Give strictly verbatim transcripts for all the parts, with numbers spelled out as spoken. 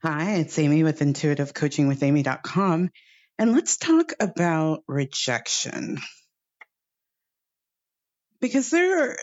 Hi, it's Amy with intuitive coaching with amy dot com, and let's talk about rejection. Because there are,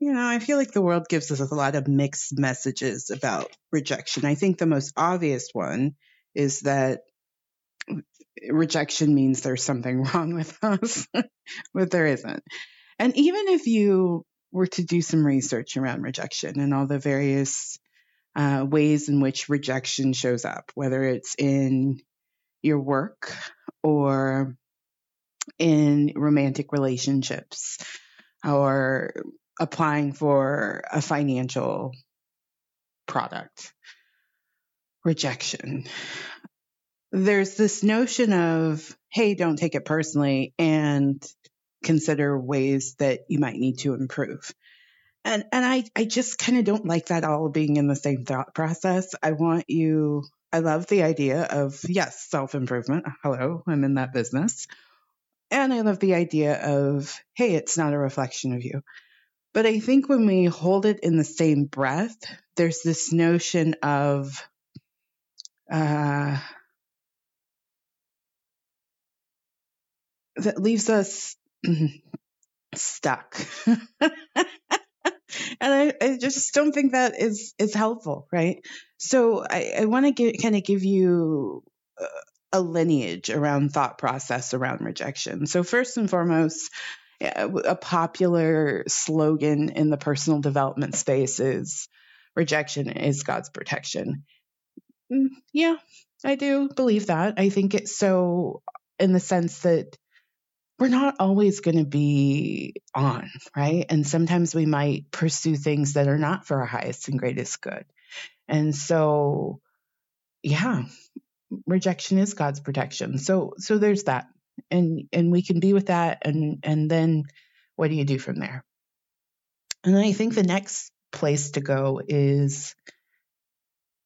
you know, I feel like the world gives us a lot of mixed messages about rejection. I think the most obvious one is that rejection means there's something wrong with us, but there isn't. And even if you were to do some research around rejection and all the various uh, ways in which rejection shows up, whether it's in your work or in romantic relationships or applying for a financial product, rejection. There's this notion of, hey, don't take it personally and consider ways that you might need to improve. And and I, I just kind of don't like that all being in the same thought process. I want you, I love the idea of, yes, self-improvement. Hello, I'm in that business. And I love the idea of, hey, it's not a reflection of you. But I think when we hold it in the same breath, there's this notion of, uh, that leaves us stuck. And I, I just don't think that is, is helpful, right? So I, I want to kind of give you a lineage around thought process around rejection. So first and foremost, a popular slogan in the personal development space is rejection is God's protection. Yeah, I do believe that. I think it's so in the sense that we're not always going to be on, right? And sometimes we might pursue things that are not for our highest and greatest good. And so, yeah, rejection is God's protection. So, so there's that, and and we can be with that. And and then, what do you do from there? And then I think the next place to go is,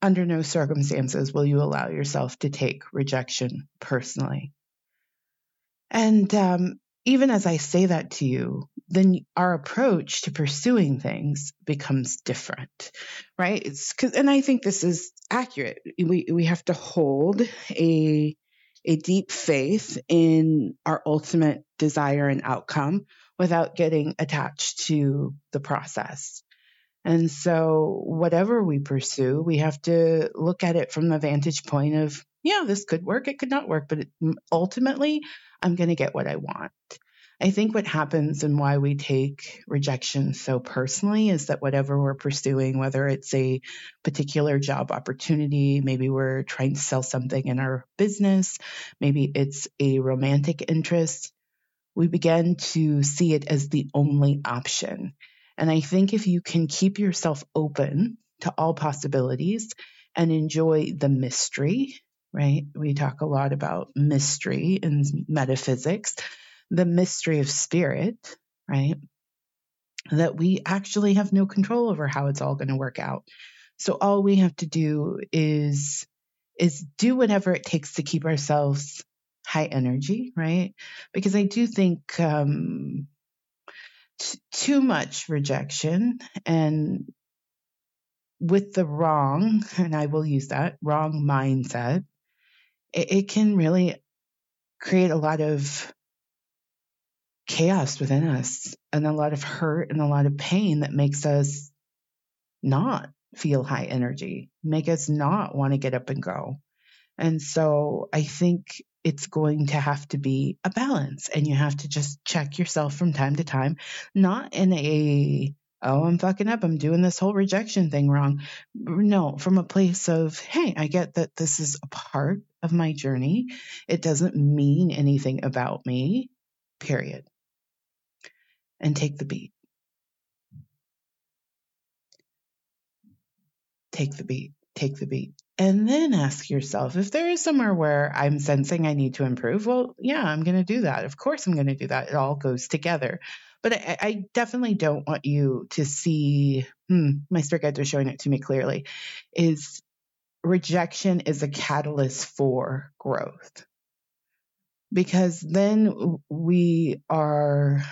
under no circumstances will you allow yourself to take rejection personally. And um, even as I say that to you, then our approach to pursuing things becomes different, right? It's 'cause, and I think this is accurate. We we have to hold a a deep faith in our ultimate desire and outcome without getting attached to the process. And so whatever we pursue, we have to look at it from the vantage point of, yeah, this could work, it could not work, but it, ultimately I'm going to get what I want. I think what happens and why we take rejection so personally is that whatever we're pursuing, whether it's a particular job opportunity, maybe we're trying to sell something in our business, maybe it's a romantic interest, we begin to see it as the only option. And I think if you can keep yourself open to all possibilities and enjoy the mystery, right? We talk a lot about mystery in metaphysics, the mystery of spirit, right? That we actually have no control over how it's all going to work out. So all we have to do is, is do whatever it takes to keep ourselves high energy, right? Because I do think, um, too much rejection and with the wrong, and I will use that, wrong mindset, it, it can really create a lot of chaos within us and a lot of hurt and a lot of pain that makes us not feel high energy, make us not want to get up and go. And so I think it's going to have to be a balance, and you have to just check yourself from time to time, not in a, oh, I'm fucking up, I'm doing this whole rejection thing wrong. No, from a place of, hey, I get that this is a part of my journey. It doesn't mean anything about me, period. And take the beat. Take the beat. Take the beat. And then ask yourself, if there is somewhere where I'm sensing I need to improve, well, yeah, I'm going to do that. Of course, I'm going to do that. It all goes together. But I, I definitely don't want you to see, hmm, my spirit guides are showing it to me clearly, is rejection is a catalyst for growth. Because then we are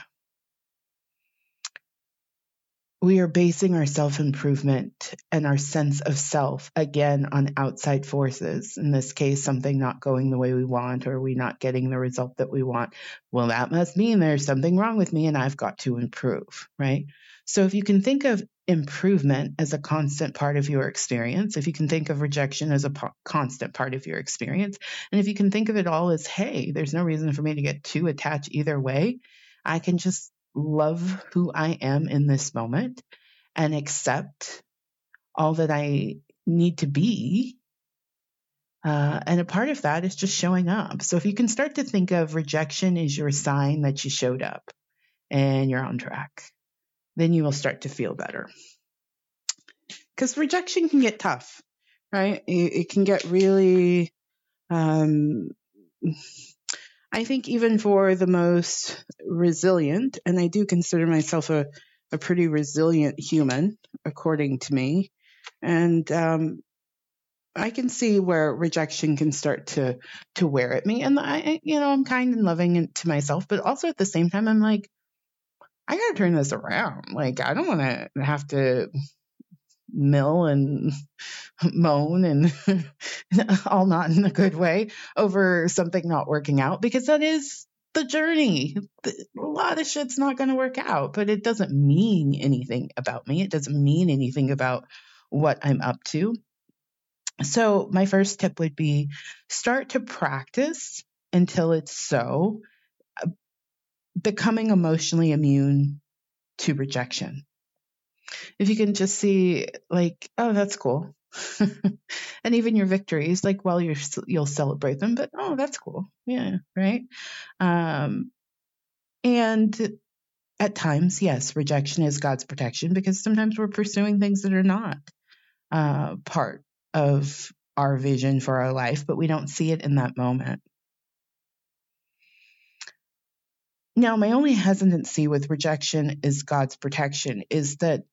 We are basing our self-improvement and our sense of self, again, on outside forces. In this case, something not going the way we want, or we not getting the result that we want. Well, that must mean there's something wrong with me and I've got to improve, right? So if you can think of improvement as a constant part of your experience, if you can think of rejection as a po- constant part of your experience, and if you can think of it all as, hey, there's no reason for me to get too attached either way, I can just love who I am in this moment and accept all that I need to be. Uh, and a part of that is just showing up. So if you can start to think of rejection as your sign that you showed up and you're on track, then you will start to feel better. Because rejection can get tough, right? It, it can get really... Um, I think even for the most resilient, and I do consider myself a, a pretty resilient human, according to me. And um, I can see where rejection can start to to wear at me. And I, you know, I'm kind and loving to myself, but also at the same time, I'm like, I got to turn this around. Like, I don't want to have to mill and moan and all not in a good way over something not working out, because that is the journey. A lot of shit's not going to work out, but it doesn't mean anything about me. It doesn't mean anything about what I'm up to. So my first tip would be start to practice until it's so becoming emotionally immune to rejection. If you can just see, like, oh, that's cool. And even your victories, like, well, you're, you'll celebrate them, but, oh, that's cool. Yeah, right? Um, and at times, yes, rejection is God's protection, because sometimes we're pursuing things that are not uh, part of our vision for our life, but we don't see it in that moment. Now, my only hesitancy with rejection is God's protection is that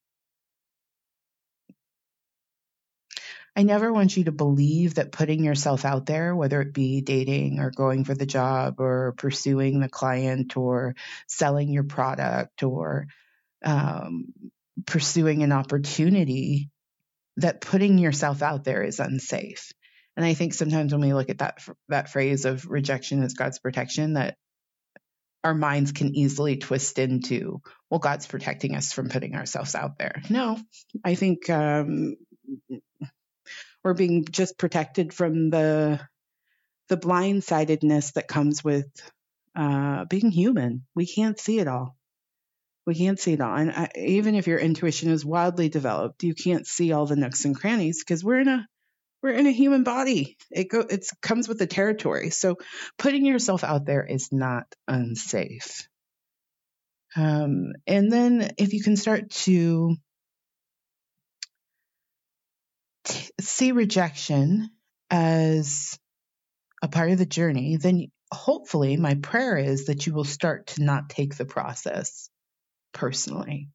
I never want you to believe that putting yourself out there, whether it be dating or going for the job or pursuing the client or selling your product or um, pursuing an opportunity, that putting yourself out there is unsafe. And I think sometimes when we look at that that phrase of rejection as God's protection, that our minds can easily twist into, well, God's protecting us from putting ourselves out there. No, I think... Um, We're being just protected from the the blindsidedness that comes with uh, being human. We can't see it all. We can't see it all. And I, even if your intuition is wildly developed, you can't see all the nooks and crannies, because we're in a we're in a human body. It go it comes with the territory. So putting yourself out there is not unsafe. Um, and then if you can start to see rejection as a part of the journey, then hopefully my prayer is that you will start to not take the process personally,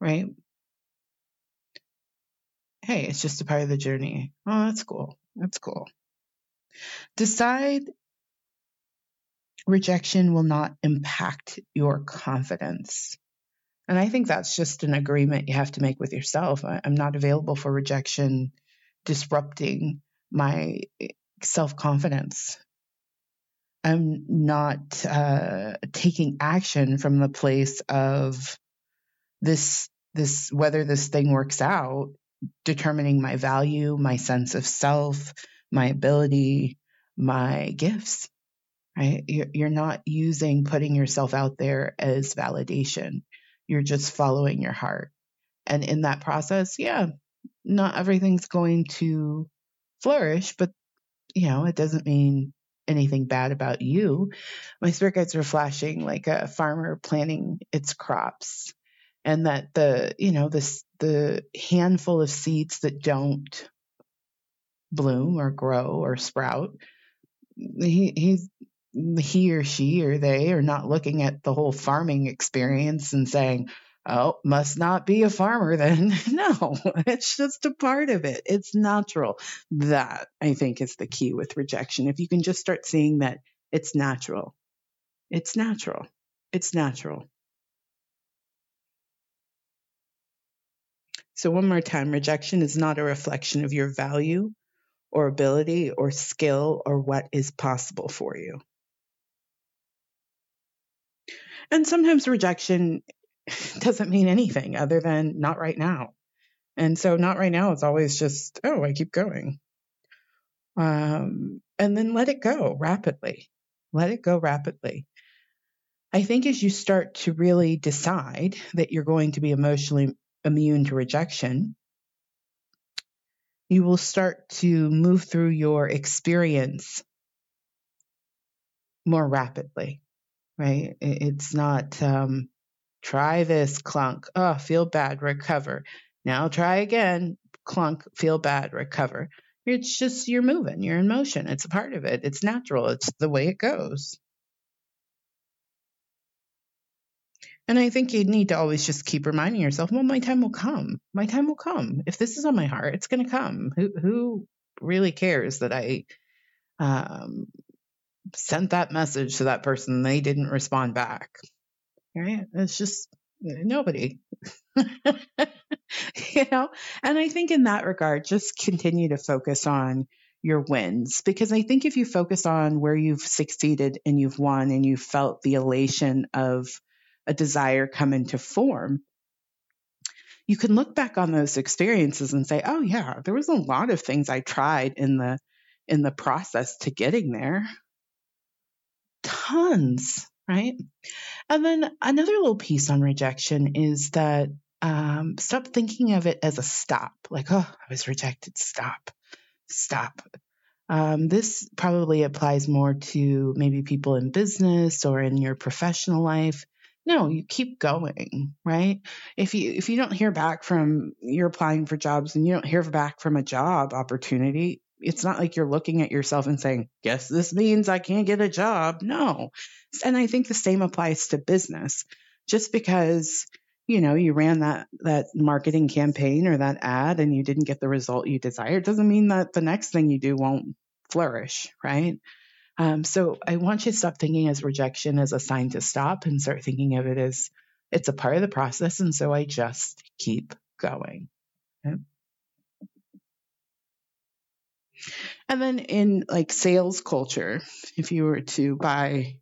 right? Hey, it's just a part of the journey. Oh, that's cool. That's cool. Decide rejection will not impact your confidence. And I think that's just an agreement you have to make with yourself. I'm not available for rejection disrupting my self-confidence. I'm not uh, taking action from the place of this, this, whether this thing works out, determining my value, my sense of self, my ability, my gifts, right? You're not using putting yourself out there as validation. You're just following your heart. And in that process, yeah, not everything's going to flourish, but, you know, it doesn't mean anything bad about you. My spirit guides were flashing like a farmer planting its crops, and that the, you know, this, the handful of seeds that don't bloom or grow or sprout, he, he's, he or she or they are not looking at the whole farming experience and saying, oh, must not be a farmer then. No, it's just a part of it. It's natural. That, I think, is the key with rejection. If you can just start seeing that it's natural, it's natural, it's natural. So one more time, rejection is not a reflection of your value or ability or skill or what is possible for you. And sometimes rejection doesn't mean anything other than not right now. And so not right now, it's always just, oh, I keep going. Um, and then let it go rapidly. Let it go rapidly. I think as you start to really decide that you're going to be emotionally immune to rejection, you will start to move through your experience more rapidly, right? It's not um, try this, clunk, oh, feel bad, recover. Now try again, clunk, feel bad, recover. It's just you're moving, you're in motion. It's a part of it. It's natural. It's the way it goes. And I think you need to always just keep reminding yourself, well, my time will come. My time will come. If this is on my heart, it's going to come. Who who really cares that I um, sent that message to that person and they didn't respond back? Right? It's just nobody. You know? And I think in that regard, just continue to focus on your wins, because I think if you focus on where you've succeeded and you've won and you felt the elation of a desire come into form, you can look back on those experiences and say, oh yeah, there was a lot of things I tried in the in the process to getting there. Tons, right? And then another little piece on rejection is that um, stop thinking of it as a stop, like, oh, I was rejected, stop, stop. Um, this probably applies more to maybe people in business or in your professional life. No, you keep going, right? If you if you don't hear back from, you're applying for jobs and you don't hear back from a job opportunity, it's not like you're looking at yourself and saying, guess this means I can't get a job. No. And I think the same applies to business. Just because, you know, you ran that that marketing campaign or that ad and you didn't get the result you desired, doesn't mean that the next thing you do won't flourish, right? Um, so I want you to stop thinking as rejection as a sign to stop and start thinking of it as it's a part of the process. And so I just keep going. Okay? And then in like sales culture, if you were to buy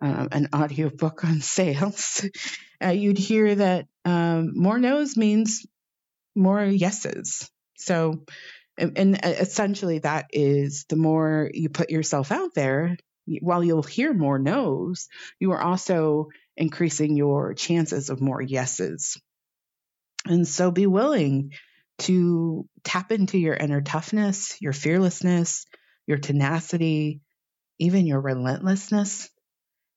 um, an audio book on sales, uh, you'd hear that um, more no's means more yeses. So And essentially that is the more you put yourself out there, while you'll hear more no's, you are also increasing your chances of more yeses. And so be willing to tap into your inner toughness, your fearlessness, your tenacity, even your relentlessness.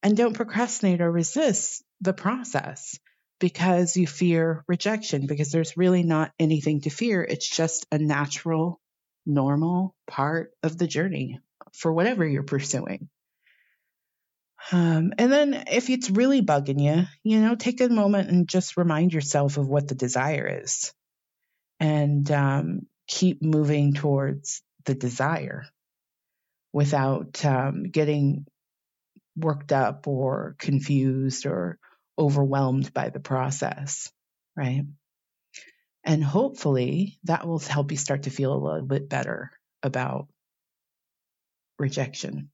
And don't procrastinate or resist the process because you fear rejection, because there's really not anything to fear. It's just a natural, normal part of the journey for whatever you're pursuing. Um, and then if it's really bugging you, you know, take a moment and just remind yourself of what the desire is and um, keep moving towards the desire without um, getting worked up or confused or overwhelmed by the process, right? And hopefully that will help you start to feel a little bit better about rejection.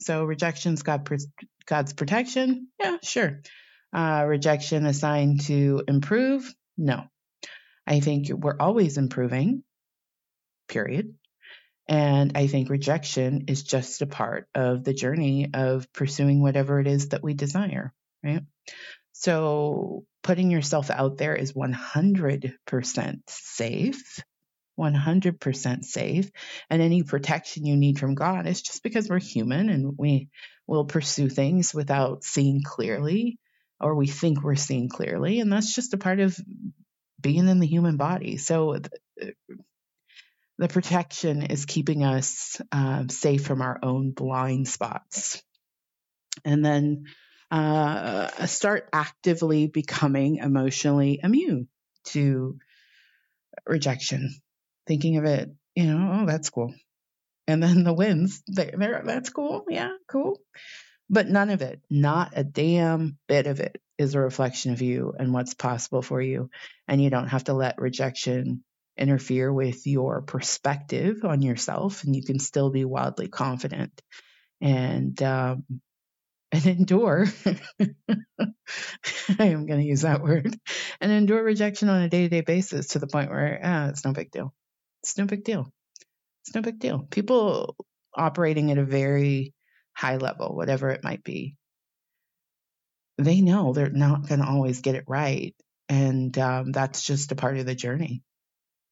So rejection's God, God's protection? Yeah, sure. Uh, rejection a sign to improve? No. I think we're always improving, period. And I think rejection is just a part of the journey of pursuing whatever it is that we desire. Right? So putting yourself out there is one hundred percent safe, one hundred percent safe. And any protection you need from God is just because we're human and we will pursue things without seeing clearly, or we think we're seeing clearly. And that's just a part of being in the human body. So the, the protection is keeping us um, safe from our own blind spots. And then Uh, start actively becoming emotionally immune to rejection. Thinking of it, you know, oh, that's cool. And then the wins, they're, they're, that's cool. Yeah, cool. But none of it, not a damn bit of it is a reflection of you and what's possible for you. And you don't have to let rejection interfere with your perspective on yourself, and you can still be wildly confident and um, and endure. I am going to use that word, and endure rejection on a day-to-day basis to the point where ah, it's no big deal. It's no big deal. It's no big deal. People operating at a very high level, whatever it might be, they know they're not going to always get it right, and um, that's just a part of the journey.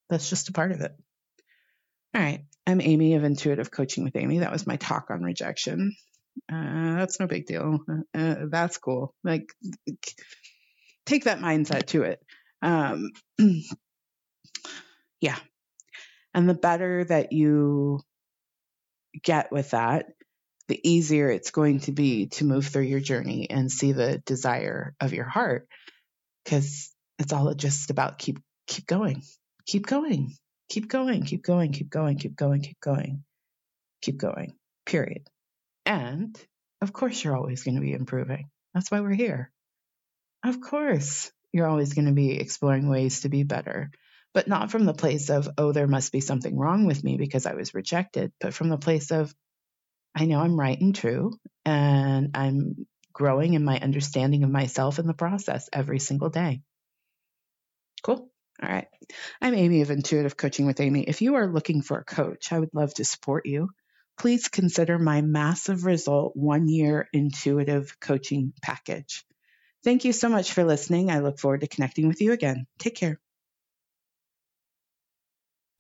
That's just a part of it. All right. I'm Amy of Intuitive Coaching with Amy. That was my talk on rejection. Uh, that's no big deal. Uh, that's cool. Like, take that mindset to it. Um, yeah. And the better that you get with that, the easier it's going to be to move through your journey and see the desire of your heart, because it's all just about keep keep going. Keep going, keep going, keep going, keep going, keep going, keep going, keep going, period. And of course, you're always going to be improving. That's why we're here. Of course, you're always going to be exploring ways to be better, but not from the place of, oh, there must be something wrong with me because I was rejected, but from the place of, I know I'm right and true, and I'm growing in my understanding of myself in the process every single day. Cool. All right. I'm Amy of Intuitive Coaching with Amy. If you are looking for a coach, I would love to support you. Please consider my Massive Result one-year Intuitive Coaching Package. Thank you so much for listening. I look forward to connecting with you again. Take care.